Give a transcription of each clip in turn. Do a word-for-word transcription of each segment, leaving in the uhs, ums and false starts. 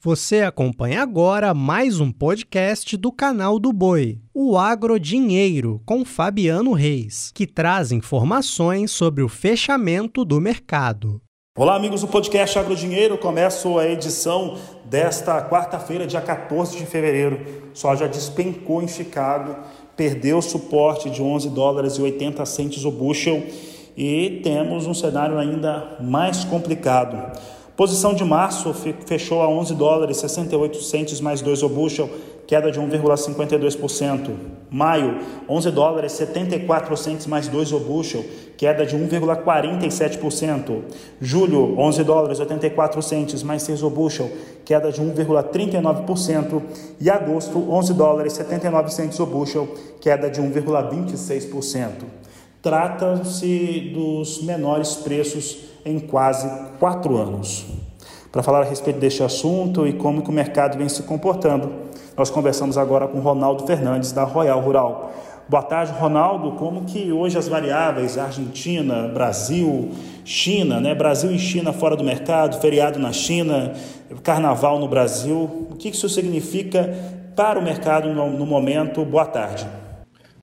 Você acompanha agora mais um podcast do Canal do Boi, o AgroDinheiro, com Fabiano Reis, que traz informações sobre o fechamento do mercado. Olá, amigos do podcast AgroDinheiro. Começo a edição desta quarta-feira, dia quatorze de fevereiro. Soja despencou em Chicago, perdeu o suporte de onze dólares e oitenta centes o bushel e temos um cenário ainda mais complicado. Posição de março fechou a onze dólares e sessenta e oito centes mais dois o bushel, queda de um vírgula cinquenta e dois por cento. Maio, onze dólares e setenta e quatro centes mais dois o bushel, queda de um vírgula quarenta e sete por cento. Julho, onze dólares e oitenta e quatro centes mais seis o bushel, queda de um vírgula trinta e nove por cento. E agosto, onze dólares e setenta e nove centes o bushel, queda de um vírgula vinte e seis por cento. Trata-se dos menores preços em quase quatro anos. Para falar a respeito deste assunto e como que o mercado vem se comportando, nós conversamos agora com Ronaldo Fernandes, da Royal Rural. Boa tarde, Ronaldo. Como que hoje as variáveis Argentina, Brasil, China, né? Brasil e China fora do mercado, feriado na China, carnaval no Brasil, o que isso significa para o mercado no momento? Boa tarde.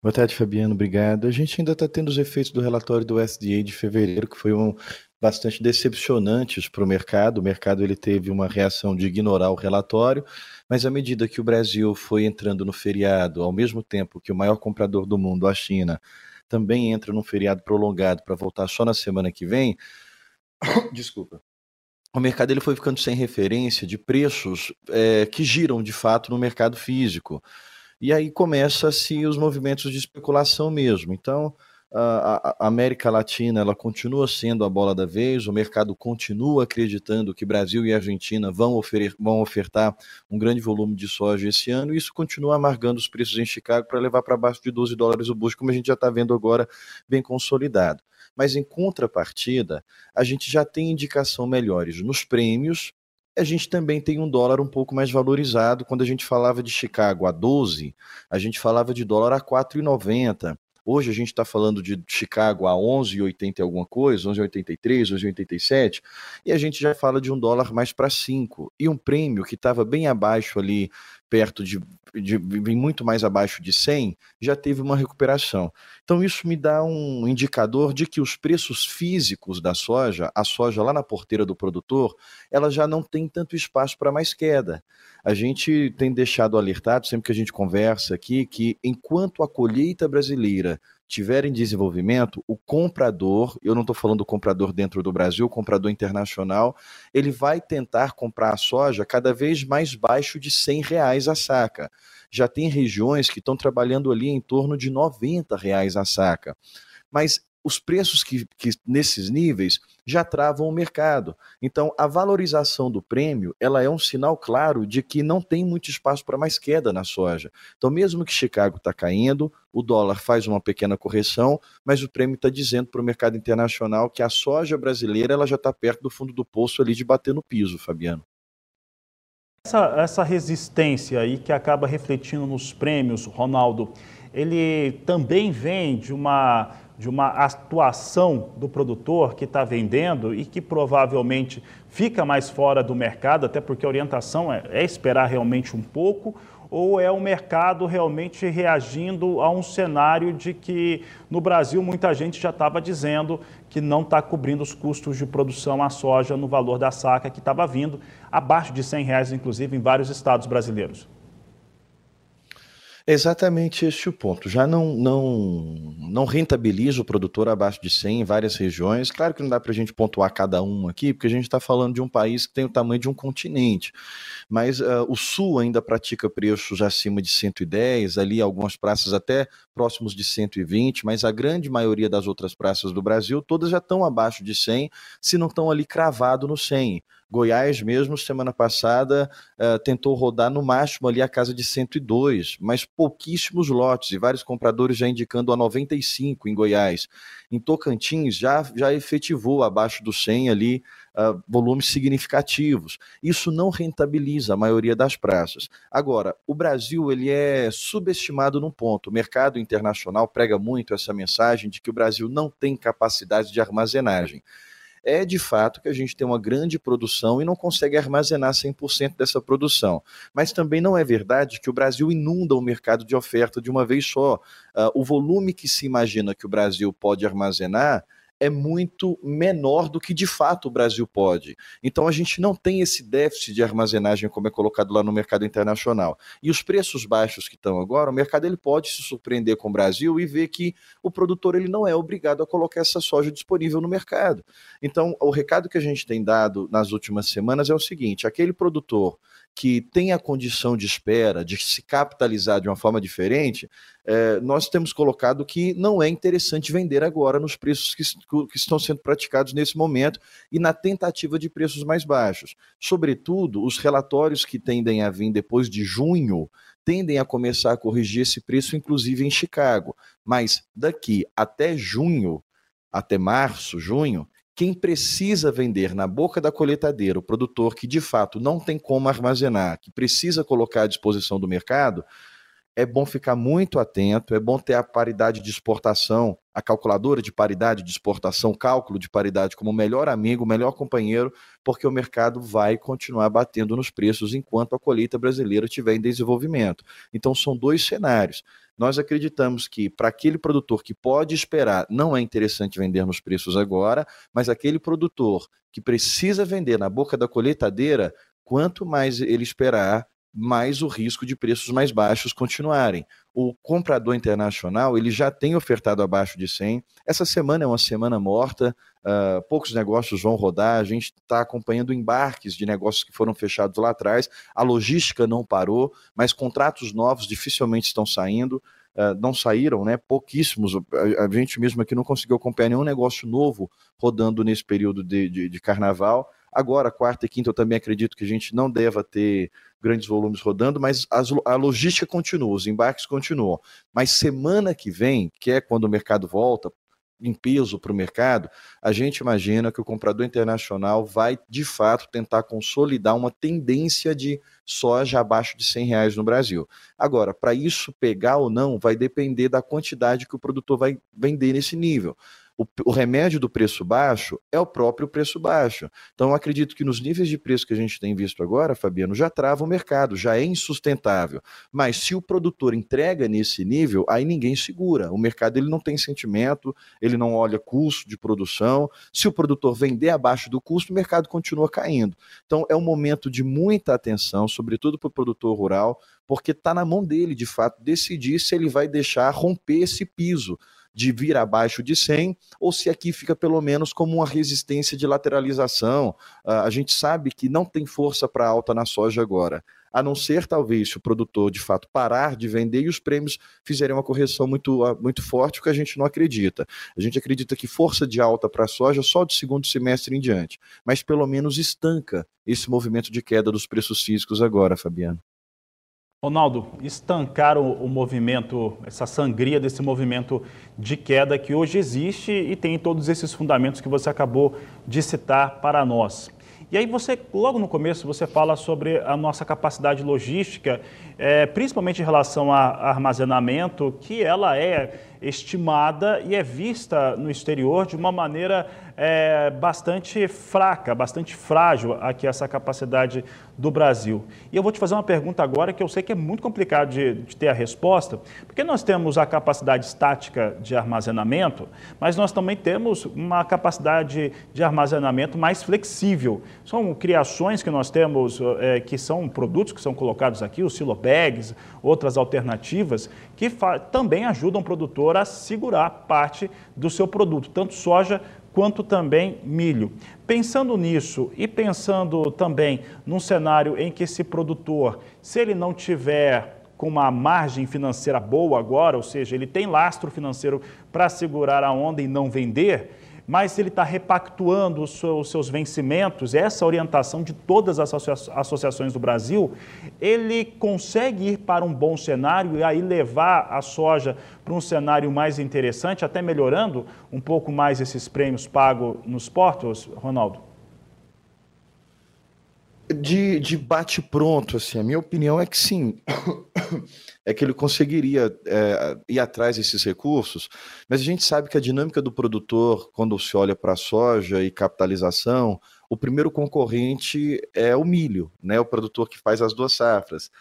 Boa tarde, Fabiano. Obrigado. A gente ainda está tendo os efeitos do relatório do U S D A de fevereiro, que foi um, bastante decepcionantes para o mercado. O mercado ele teve uma reação de ignorar o relatório, mas à medida que o Brasil foi entrando no feriado, ao mesmo tempo que o maior comprador do mundo, a China, também entra num feriado prolongado para voltar só na semana que vem, desculpa, o mercado ele foi ficando sem referência de preços é, que giram de fato no mercado físico. E aí começa-se os movimentos de especulação mesmo. Então, a América Latina ela continua sendo a bola da vez, o mercado continua acreditando que Brasil e Argentina vão, ofer- vão ofertar um grande volume de soja esse ano, e isso continua amargando os preços em Chicago para levar para baixo de doze dólares o bushel, como a gente já está vendo agora, bem consolidado. Mas em contrapartida, a gente já tem indicação melhores nos prêmios. A gente também tem um dólar um pouco mais valorizado. Quando a gente falava de Chicago a doze, a gente falava de dólar a quatro e noventa. Hoje a gente está falando de Chicago a onze e oitenta e alguma coisa, onze e oitenta e três, onze e oitenta e sete, e a gente já fala de um dólar mais para cinco. E um prêmio que estava bem abaixo ali, perto de, de, muito mais abaixo de cem, já teve uma recuperação. Então isso me dá um indicador de que os preços físicos da soja, a soja lá na porteira do produtor, ela já não tem tanto espaço para mais queda. A gente tem deixado alertado, sempre que a gente conversa aqui, que enquanto a colheita brasileira tiver em desenvolvimento, o comprador, eu não estou falando do comprador dentro do Brasil, o comprador internacional, ele vai tentar comprar a soja cada vez mais baixo de cem reais a saca. Já tem regiões que estão trabalhando ali em torno de noventa reais a saca. Mas os preços que, que nesses níveis já travam o mercado. Então, a valorização do prêmio ela é um sinal claro de que não tem muito espaço para mais queda na soja. Então, mesmo que Chicago está caindo, o dólar faz uma pequena correção, mas o prêmio está dizendo para o mercado internacional que a soja brasileira ela já está perto do fundo do poço ali de bater no piso, Fabiano. Essa, essa resistência aí que acaba refletindo nos prêmios, Ronaldo, ele também vem de uma... de uma atuação do produtor que está vendendo e que provavelmente fica mais fora do mercado, até porque a orientação é, é esperar realmente um pouco, ou é o mercado realmente reagindo a um cenário de que no Brasil muita gente já estava dizendo que não está cobrindo os custos de produção a soja no valor da saca que estava vindo, abaixo de cem reais, inclusive, em vários estados brasileiros. Exatamente este o ponto. Já não, não, não rentabiliza o produtor abaixo de cem em várias regiões. Claro que não dá para a gente pontuar cada um aqui, porque a gente está falando de um país que tem o tamanho de um continente. Mas uh, o Sul ainda pratica preços acima de cento e dez, ali algumas praças até próximos de cento e vinte, mas a grande maioria das outras praças do Brasil, todas já estão abaixo de cem, se não estão ali cravado no cem. Goiás mesmo, semana passada, uh, tentou rodar no máximo ali a casa de cento e dois, mas pouquíssimos lotes e vários compradores já indicando a noventa e cinco em Goiás. Em Tocantins já, já efetivou abaixo do cem ali uh, volumes significativos. Isso não rentabiliza a maioria das praças. Agora, o Brasil ele é subestimado num ponto. O mercado internacional prega muito essa mensagem de que o Brasil não tem capacidade de armazenagem. é de fato que a gente tem uma grande produção e não consegue armazenar cem por cento dessa produção. Mas também não é verdade que o Brasil inunda o mercado de oferta de uma vez só. Uh, o volume que se imagina que o Brasil pode armazenar é muito menor do que de fato o Brasil pode. Então a gente não tem esse déficit de armazenagem como é colocado lá no mercado internacional. E os preços baixos que estão agora, o mercado ele pode se surpreender com o Brasil e ver que o produtor ele não é obrigado a colocar essa soja disponível no mercado. Então o recado que a gente tem dado nas últimas semanas é o seguinte: aquele produtor que tem a condição de espera, de se capitalizar de uma forma diferente, eh, nós temos colocado que não é interessante vender agora nos preços que, que estão sendo praticados nesse momento e na tentativa de preços mais baixos. Sobretudo, os relatórios que tendem a vir depois de junho tendem a começar a corrigir esse preço, inclusive em Chicago. Mas daqui até junho, até março, junho, quem precisa vender na boca da colheitadeira, o produtor que de fato não tem como armazenar, que precisa colocar à disposição do mercado, é bom ficar muito atento, é bom ter a paridade de exportação, a calculadora de paridade de exportação, cálculo de paridade como melhor amigo, melhor companheiro, porque o mercado vai continuar batendo nos preços enquanto a colheita brasileira estiver em desenvolvimento. Então são dois cenários. Nós acreditamos que para aquele produtor que pode esperar, não é interessante vender nos preços agora, mas aquele produtor que precisa vender na boca da colheitadeira, quanto mais ele esperar, mais o risco de preços mais baixos continuarem. O comprador internacional ele já tem ofertado abaixo de cem. Essa semana é uma semana morta, uh, poucos negócios vão rodar, a gente está acompanhando embarques de negócios que foram fechados lá atrás, a logística não parou, mas contratos novos dificilmente estão saindo, uh, não saíram, né? Pouquíssimos, a, a gente mesmo aqui não conseguiu acompanhar nenhum negócio novo rodando nesse período de, de, de carnaval. Agora, quarta e quinta, eu também acredito que a gente não deva ter grandes volumes rodando, mas as, a logística continua, os embarques continuam. Mas semana que vem, que é quando o mercado volta em peso para o mercado, a gente imagina que o comprador internacional vai, de fato, tentar consolidar uma tendência de soja abaixo de cem reais no Brasil. Agora, para isso pegar ou não, vai depender da quantidade que o produtor vai vender nesse nível. O, o remédio do preço baixo é o próprio preço baixo. Então, eu acredito que nos níveis de preço que a gente tem visto agora, Fabiano, já trava o mercado, já é insustentável. Mas se o produtor entrega nesse nível, aí ninguém segura. O mercado ele não tem sentimento, ele não olha custo de produção. Se o produtor vender abaixo do custo, o mercado continua caindo. Então, é um momento de muita atenção, sobretudo para o produtor rural, porque está na mão dele, de fato, decidir se ele vai deixar romper esse piso de vir abaixo de cem, ou se aqui fica pelo menos como uma resistência de lateralização. A gente sabe que não tem força para alta na soja agora, a não ser talvez se o produtor de fato parar de vender e os prêmios fizerem uma correção muito, muito forte, o que a gente não acredita. A gente acredita que força de alta para a soja só do segundo semestre em diante, mas pelo menos estanca esse movimento de queda dos preços físicos agora, Fabiano. Ronaldo, estancar o, o movimento, essa sangria desse movimento de queda que hoje existe e tem todos esses fundamentos que você acabou de citar para nós. E aí você, logo no começo, você fala sobre a nossa capacidade logística, é, principalmente em relação a, a armazenamento, que ela é estimada e é vista no exterior de uma maneira é, bastante fraca, bastante frágil aqui essa capacidade do Brasil. E eu vou te fazer uma pergunta agora que eu sei que é muito complicado de, de ter a resposta, porque nós temos a capacidade estática de armazenamento, mas nós também temos uma capacidade de armazenamento mais flexível. São criações que nós temos, é, que são produtos que são colocados aqui, os silobags, outras alternativas, que também ajudam o produtor a segurar parte do seu produto, tanto soja quanto também milho. Pensando nisso e pensando também num cenário em que esse produtor, se ele não tiver com uma margem financeira boa agora, ou seja, ele tem lastro financeiro para segurar a onda e não vender, mas ele está repactuando os seus vencimentos, essa orientação de todas as associações do Brasil, ele consegue ir para um bom cenário e aí levar a soja para um cenário mais interessante, até melhorando um pouco mais esses prêmios pagos nos portos, Ronaldo? de, de bate-pronto, assim, a minha opinião é que sim, é que ele conseguiria é, ir atrás desses recursos, mas a gente sabe que a dinâmica do produtor, quando se olha para a soja e capitalização, o primeiro concorrente é o milho, né? O produtor que faz as duas safras.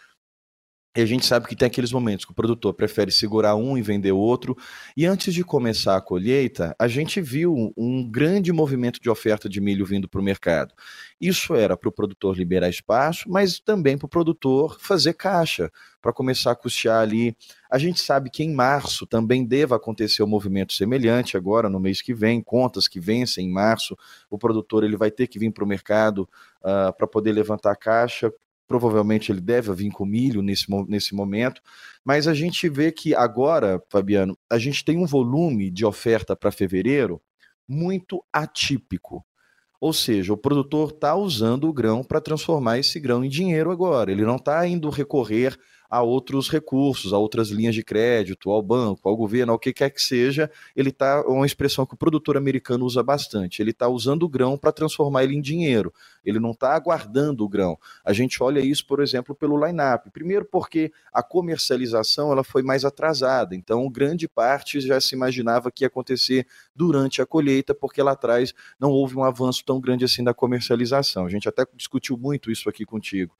E a gente sabe que tem aqueles momentos que o produtor prefere segurar um e vender outro. E antes de começar a colheita, a gente viu um grande movimento de oferta de milho vindo para o mercado. Isso era para o produtor liberar espaço, mas também para o produtor fazer caixa, para começar a custear ali. A gente sabe que em março também deva acontecer um movimento semelhante agora, no mês que vem, contas que vencem em março. O produtor ele vai ter que vir para o mercado uh, para poder levantar a caixa. Provavelmente ele deve vir com milho nesse, nesse momento, mas a gente vê que agora, Fabiano, a gente tem um volume de oferta para fevereiro muito atípico, ou seja, o produtor está usando o grão para transformar esse grão em dinheiro agora, ele não está indo recorrer a outros recursos, a outras linhas de crédito, ao banco, ao governo, ao que quer que seja, ele está, uma expressão que o produtor americano usa bastante, ele está usando o grão para transformar ele em dinheiro, ele não está aguardando o grão. A gente olha isso, por exemplo, pelo line-up. Primeiro porque a comercialização ela foi mais atrasada, então grande parte já se imaginava que ia acontecer durante a colheita, porque lá atrás não houve um avanço tão grande assim da comercialização. A gente até discutiu muito isso aqui contigo.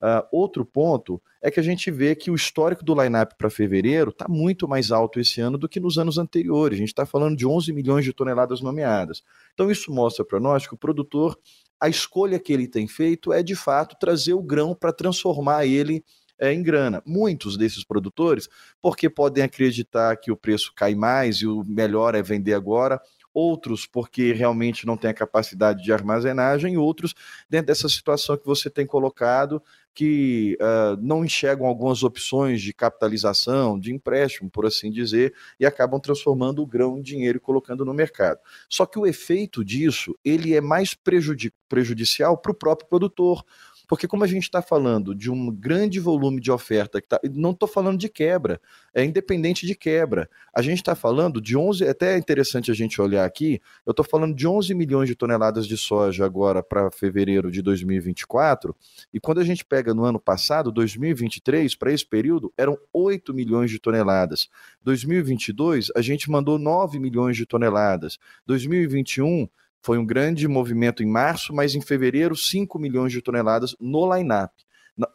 Uh, outro ponto é que a gente vê que o histórico do line-up para fevereiro está muito mais alto esse ano do que nos anos anteriores. A gente está falando de onze milhões de toneladas nomeadas. Então isso mostra para nós que o produtor, a escolha que ele tem feito é de fato trazer o grão para transformar ele é, em grana. Muitos desses produtores, porque podem acreditar que o preço cai mais e o melhor é vender agora, outros porque realmente não tem a capacidade de armazenagem, outros dentro dessa situação que você tem colocado, que uh, não enxergam algumas opções de capitalização, de empréstimo, por assim dizer, e acabam transformando o grão em dinheiro e colocando no mercado. Só que o efeito disso, ele é mais prejudic- prejudicial para o próprio produtor, porque como a gente está falando de um grande volume de oferta, que tá, não estou falando de quebra, é independente de quebra. A gente está falando de onze, até é interessante a gente olhar aqui, eu estou falando de onze milhões de toneladas de soja agora para fevereiro de dois mil e vinte e quatro, e quando a gente pega no ano passado, dois mil e vinte e três, para esse período, eram oito milhões de toneladas. dois mil e vinte e dois, a gente mandou nove milhões de toneladas. dois mil e vinte e um... foi um grande movimento em março, mas em fevereiro, cinco milhões de toneladas no line-up.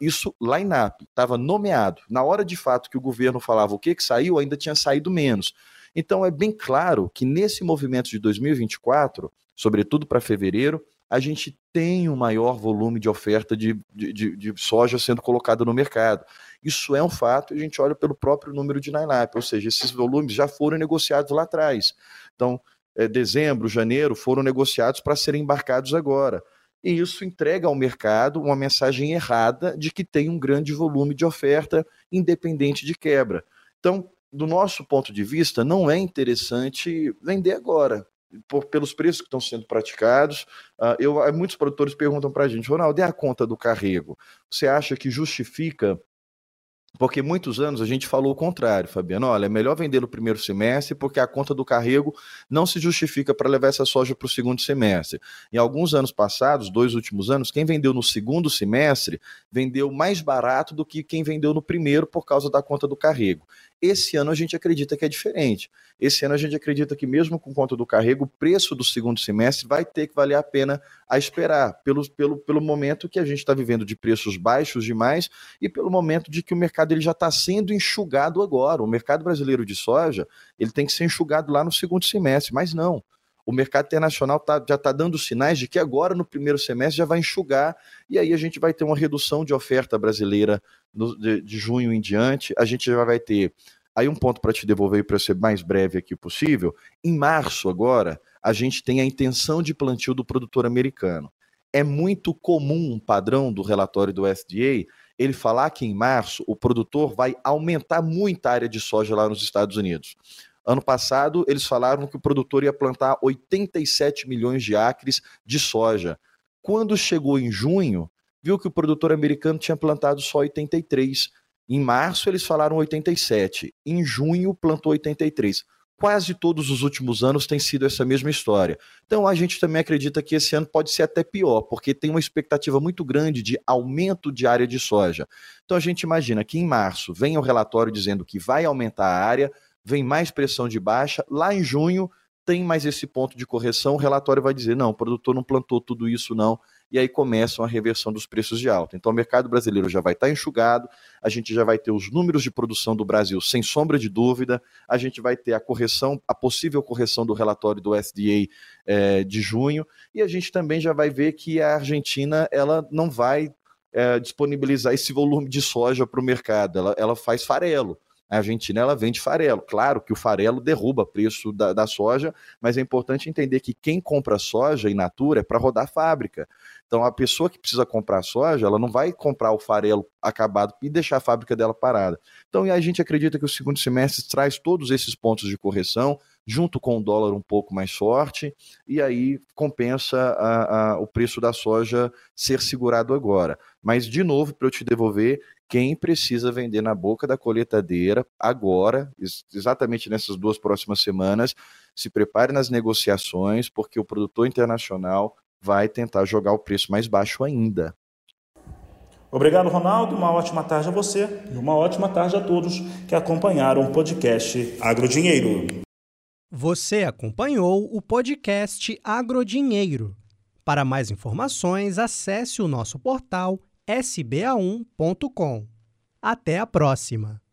Isso, line-up, estava nomeado. Na hora de fato que o governo falava o que, que saiu, ainda tinha saído menos. Então é bem claro que nesse movimento de dois mil e vinte e quatro, sobretudo para fevereiro, a gente tem um maior volume de oferta de, de, de, de soja sendo colocada no mercado. Isso é um fato e a gente olha pelo próprio número de line-up, ou seja, esses volumes já foram negociados lá atrás. Então, dezembro, janeiro, foram negociados para serem embarcados agora. E isso entrega ao mercado uma mensagem errada de que tem um grande volume de oferta independente de quebra. Então, do nosso ponto de vista, não é interessante vender agora, por, pelos preços que estão sendo praticados. Uh, eu, muitos produtores perguntam para a gente, Ronaldo, é a conta do carrego? Você acha que justifica? Porque muitos anos a gente falou o contrário, Fabiano. Olha, é melhor vender no primeiro semestre porque a conta do carrego não se justifica para levar essa soja para o segundo semestre. Em alguns anos passados, dois últimos anos, quem vendeu no segundo semestre vendeu mais barato do que quem vendeu no primeiro por causa da conta do carrego. Esse ano a gente acredita que é diferente. Esse ano a gente acredita que mesmo com conta do carrego, o preço do segundo semestre vai ter que valer a pena a esperar, pelo, pelo, pelo momento que a gente está vivendo de preços baixos demais e pelo momento de que o mercado ele já está sendo enxugado agora. O mercado brasileiro de soja ele tem que ser enxugado lá no segundo semestre, mas não. O mercado internacional tá, já está dando sinais de que agora no primeiro semestre já vai enxugar e aí a gente vai ter uma redução de oferta brasileira no, de, de junho em diante. A gente já vai ter, aí um ponto para te devolver para ser mais breve aqui possível, em março agora a gente tem a intenção de plantio do produtor americano. É muito comum um padrão do relatório do U S D A ele falar que em março o produtor vai aumentar muito a área de soja lá nos Estados Unidos. Ano passado, eles falaram que o produtor ia plantar oitenta e sete milhões de acres de soja. Quando chegou em junho, viu que o produtor americano tinha plantado só oitenta e três. Em março, eles falaram oitenta e sete. Em junho, plantou oitenta e três. quase todos os últimos anos tem sido essa mesma história. Então a gente também acredita que esse ano pode ser até pior, porque tem uma expectativa muito grande de aumento de área de soja. Então a gente imagina que em março vem um relatório dizendo que vai aumentar a área, vem mais pressão de baixa, lá em junho tem mais esse ponto de correção, o relatório vai dizer, não, o produtor não plantou tudo isso não, e aí começa a reversão dos preços de alta. Então o mercado brasileiro já vai estar enxugado, a gente já vai ter os números de produção do Brasil sem sombra de dúvida, a gente vai ter a correção, a possível correção do relatório do U S D A é, de junho, e a gente também já vai ver que a Argentina ela não vai é, disponibilizar esse volume de soja para o mercado, ela, ela faz farelo. A Argentina ela vende farelo. Claro que o farelo derruba o preço da, da soja, mas é importante entender que quem compra soja in natura é para rodar a fábrica. Então a pessoa que precisa comprar soja, ela não vai comprar o farelo acabado e deixar a fábrica dela parada. Então a gente acredita que o segundo semestre traz todos esses pontos de correção, junto com o dólar um pouco mais forte, e aí compensa a, a, o preço da soja ser segurado agora. Mas, de novo, para eu te devolver, quem precisa vender na boca da colheitadeira agora, exatamente nessas duas próximas semanas, se prepare nas negociações, porque o produtor internacional vai tentar jogar o preço mais baixo ainda. Obrigado, Ronaldo. Uma ótima tarde a você e uma ótima tarde a todos que acompanharam o podcast AgroDinheiro. Você acompanhou o podcast AgroDinheiro. Para mais informações, acesse o nosso portal s b a um ponto com. Até a próxima!